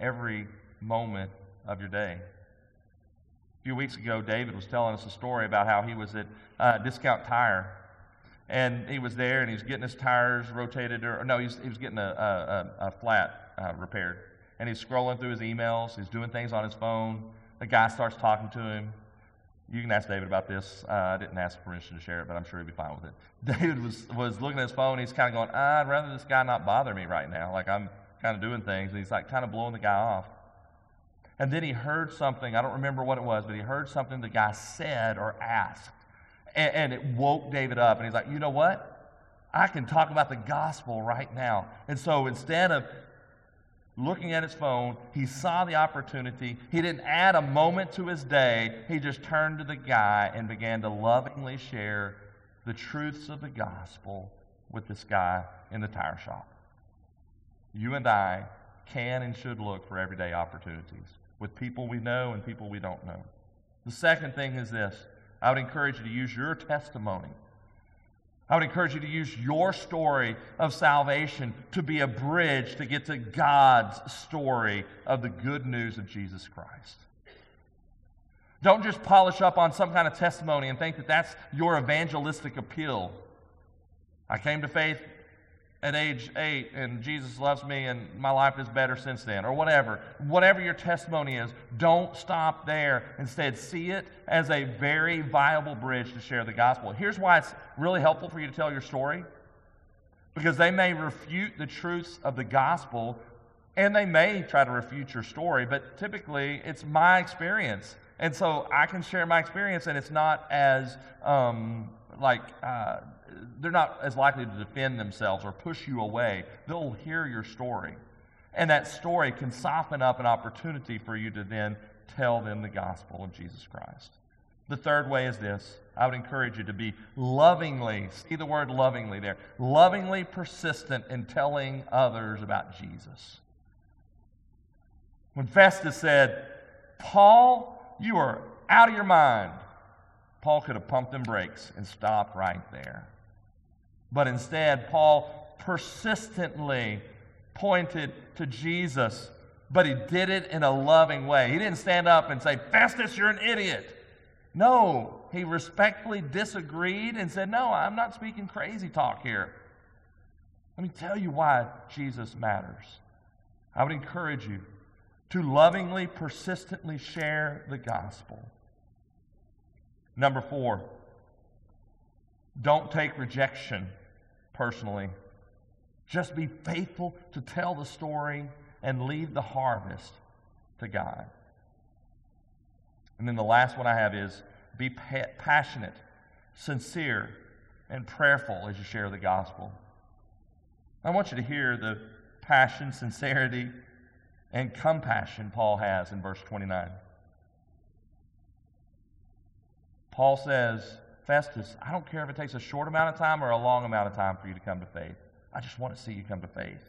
every moment of your day. A few weeks ago, David was telling us a story about how he was at uh, Discount Tire. And he was there, and he was getting his tires rotated. or No, he was, he was getting a, a, a flat uh, repaired. And he's scrolling through his emails. He's doing things on his phone. The guy starts talking to him. You can ask David about this. Uh, I didn't ask permission to share it, but I'm sure he'd be fine with it. David was, was looking at his phone. He's kind of going, ah, I'd rather this guy not bother me right now. Like, I'm kind of doing things. And he's, like, kind of blowing the guy off. And then he heard something. I don't remember what it was, but he heard something the guy said or asked. And, and it woke David up. And he's like, you know what? I can talk about the gospel right now. And so instead of looking at his phone, he saw the opportunity. He didn't add a moment to his day. He just turned to the guy and began to lovingly share the truths of the gospel with this guy in the tire shop. You and I can and should look for everyday opportunities with people we know and people we don't know. The second thing is this. I would encourage you to use your testimony. I would encourage you to use your story of salvation to be a bridge to get to God's story of the good news of Jesus Christ. Don't just polish up on some kind of testimony and think that that's your evangelistic appeal. I came to faith at age eight, and Jesus loves me, and my life is better since then, or whatever. Whatever your testimony is, don't stop there. Instead, see it as a very viable bridge to share the gospel. Here's why it's really helpful for you to tell your story. Because they may refute the truths of the gospel, and they may try to refute your story, but typically it's my experience. And so I can share my experience, and it's not as, um, like... Uh, they're not as likely to defend themselves or push you away. They'll hear your story. And that story can soften up an opportunity for you to then tell them the gospel of Jesus Christ. The third way is this. I would encourage you to be lovingly, see the word lovingly there, lovingly persistent in telling others about Jesus. When Festus said, "Paul, you are out of your mind," Paul could have pumped them brakes and stopped right there. But instead, Paul persistently pointed to Jesus, but he did it in a loving way. He didn't stand up and say, "Festus, you're an idiot." No, he respectfully disagreed and said, "No, I'm not speaking crazy talk here. Let me tell you why Jesus matters." I would encourage you to lovingly, persistently share the gospel. Number four, don't take rejection personally. Just be faithful to tell the story and leave the harvest to God. And then the last one I have is be pa- passionate, sincere, and prayerful as you share the gospel. I want you to hear the passion, sincerity, and compassion Paul has in verse twenty-nine. Paul says, "Festus, I don't care if it takes a short amount of time or a long amount of time for you to come to faith. I just want to see you come to faith."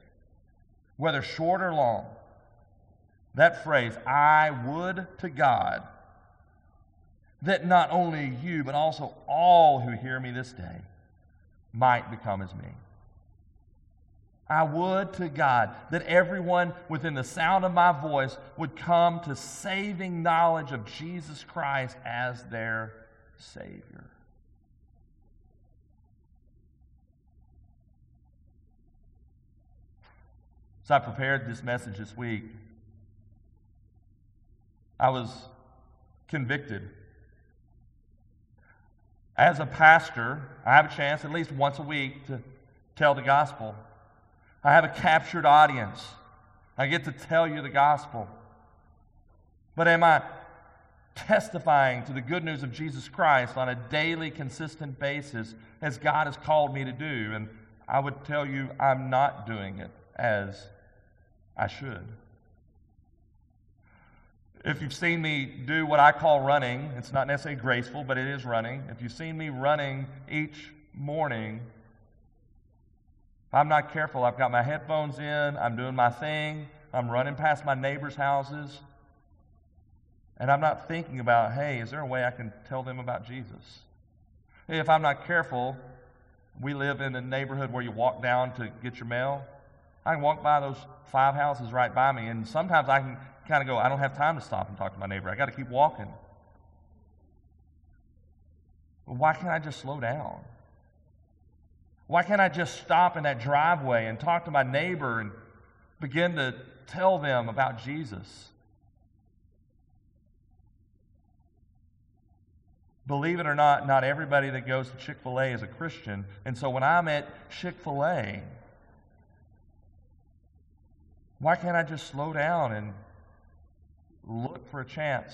Whether short or long, that phrase, "I would to God that not only you, but also all who hear me this day might become as me." I would to God that everyone within the sound of my voice would come to saving knowledge of Jesus Christ as their Savior. As I prepared this message this week, I was convicted. As a pastor, I have a chance at least once a week to tell the gospel. I have a captured audience. I get to tell you the gospel. But am I testifying to the good news of Jesus Christ on a daily, consistent basis as God has called me to do? And I would tell you I'm not doing it as I should. If you've seen me do what I call running, it's not necessarily graceful, but it is running. If you've seen me running each morning, if I'm not careful, I've got my headphones in, I'm doing my thing, I'm running past my neighbors' houses, and I'm not thinking about, hey, is there a way I can tell them about Jesus? If I'm not careful, we live in a neighborhood where you walk down to get your mail. I can walk by those five houses right by me, and sometimes I can kind of go, I don't have time to stop and talk to my neighbor. I got to keep walking. But why can't I just slow down? Why can't I just stop in that driveway and talk to my neighbor and begin to tell them about Jesus? Believe it or not, not everybody that goes to Chick-fil-A is a Christian. And so when I'm at Chick-fil-A, why can't I just slow down and look for a chance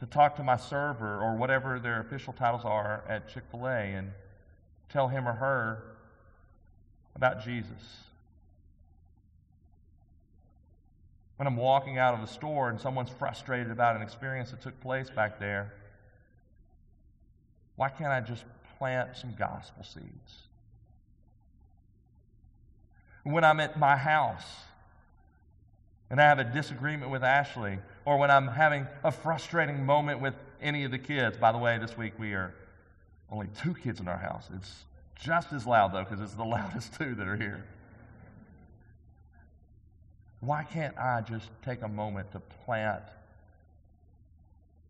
to talk to my server or whatever their official titles are at Chick-fil-A and tell him or her about Jesus? When I'm walking out of a store and someone's frustrated about an experience that took place back there, why can't I just plant some gospel seeds? When I'm at my house and I have a disagreement with Ashley, or when I'm having a frustrating moment with any of the kids. By the way, this week we are only two kids in our house. It's just as loud, though, because it's the loudest two that are here. Why can't I just take a moment to plant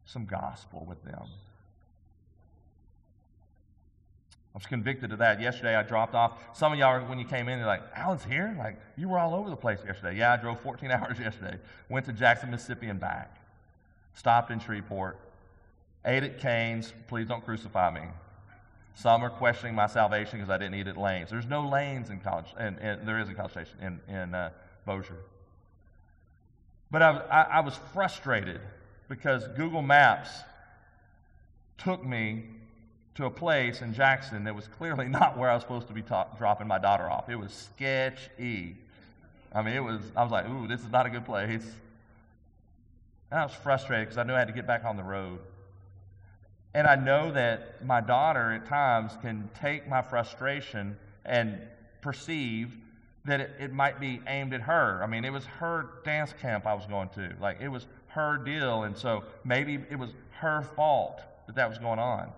some gospel with them? I was convicted of that. Yesterday I dropped off. Some of y'all, when you came in, you're like, Alan's here? Like, you were all over the place yesterday. Yeah, I drove fourteen hours yesterday. Went to Jackson, Mississippi, and back. Stopped in Shreveport. Ate at Cane's. Please don't crucify me. Some are questioning my salvation because I didn't eat at Lane's. There's no Lane's in College, and, and there is in College Station, in, in uh, Bossier. But I, I, I was frustrated because Google Maps took me to a place in Jackson that was clearly not where I was supposed to be ta- dropping my daughter off. It was sketchy. I mean, it was. I was like, ooh, this is not a good place. And I was frustrated because I knew I had to get back on the road. And I know that my daughter at times can take my frustration and perceive that it, it might be aimed at her. I mean, it was her dance camp I was going to. Like, it was her deal, and so maybe it was her fault that that was going on.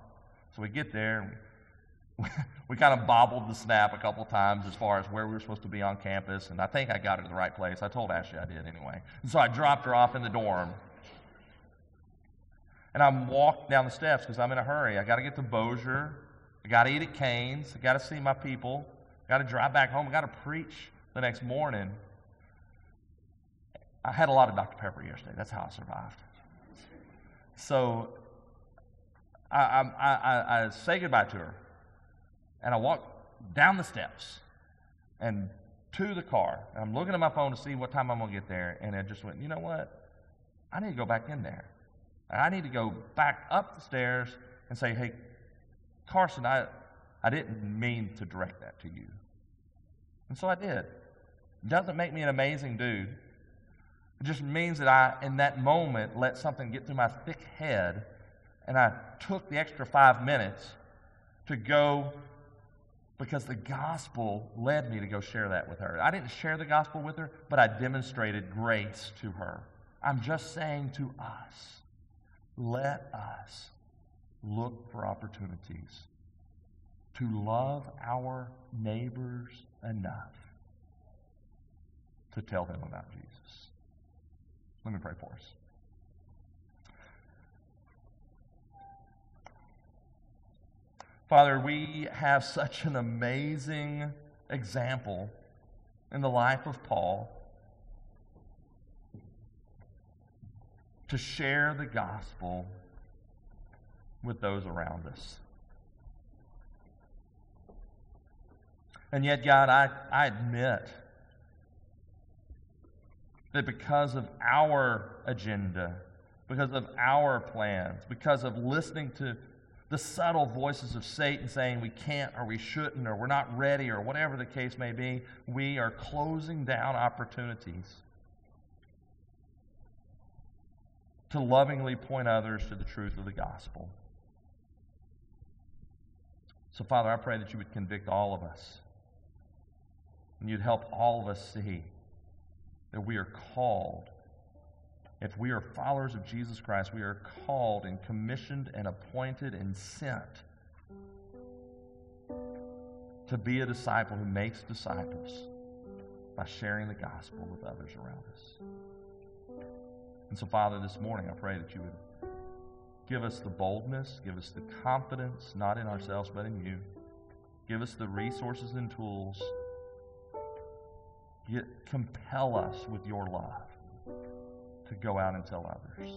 So we get there, and we, we kind of bobbled the snap a couple times as far as where we were supposed to be on campus, and I think I got her to the right place. I told Ashley I did anyway. And so I dropped her off in the dorm. And I'm walked down the steps because I'm in a hurry. I got to get to Bossier. I got to eat at Cane's. I got to see my people. I got to drive back home. I got to preach the next morning. I had a lot of Doctor Pepper yesterday. That's how I survived. So... I, I, I, I say goodbye to her, and I walk down the steps and to the car. And I'm looking at my phone to see what time I'm going to get there, and I just went, you know what? I need to go back in there. I need to go back up the stairs and say, hey, Carson, I, I didn't mean to direct that to you. And so I did. It doesn't make me an amazing dude. It just means that I, in that moment, let something get through my thick head. And I took the extra five minutes to go because the gospel led me to go share that with her. I didn't share the gospel with her, but I demonstrated grace to her. I'm just saying to us, let us look for opportunities to love our neighbors enough to tell them about Jesus. Let me pray for us. Father, we have such an amazing example in the life of Paul to share the gospel with those around us. And yet, God, I, I admit that because of our agenda, because of our plans, because of listening to the subtle voices of Satan saying we can't or we shouldn't or we're not ready or whatever the case may be, we are closing down opportunities to lovingly point others to the truth of the gospel. So, Father, I pray that you would convict all of us and you'd help all of us see that we are called. If we are followers of Jesus Christ, we are called and commissioned and appointed and sent to be a disciple who makes disciples by sharing the gospel with others around us. And so, Father, this morning I pray that you would give us the boldness, give us the confidence, not in ourselves but in you. Give us the resources and tools. Get, compel us with your love to go out and tell others.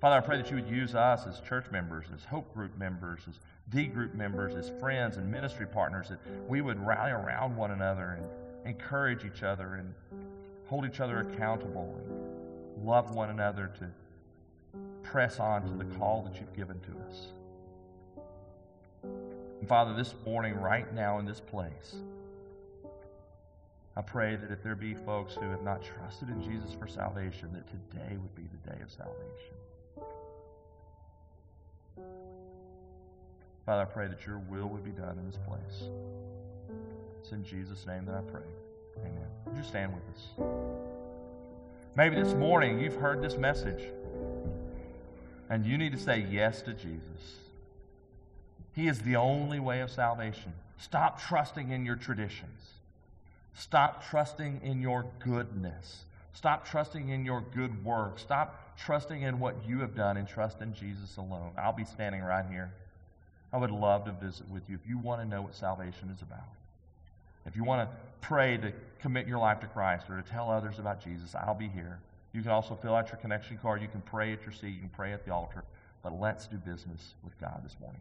Father, I pray that you would use us as church members, as hope group members, as D group members, as friends and ministry partners, that we would rally around one another and encourage each other and hold each other accountable and love one another to press on to the call that you've given to us. And Father, this morning, right now in this place, I pray that if there be folks who have not trusted in Jesus for salvation, that today would be the day of salvation. Father, I pray that your will would be done in this place. It's in Jesus' name that I pray. Amen. Would you stand with us? Maybe this morning you've heard this message and you need to say yes to Jesus. He is the only way of salvation. Stop trusting in your traditions. Stop trusting in your goodness. Stop trusting in your good work. Stop trusting in what you have done and trust in Jesus alone. I'll be standing right here. I would love to visit with you if you want to know what salvation is about. If you want to pray to commit your life to Christ or to tell others about Jesus, I'll be here. You can also fill out your connection card. You can pray at your seat. You can pray at the altar. But let's do business with God this morning.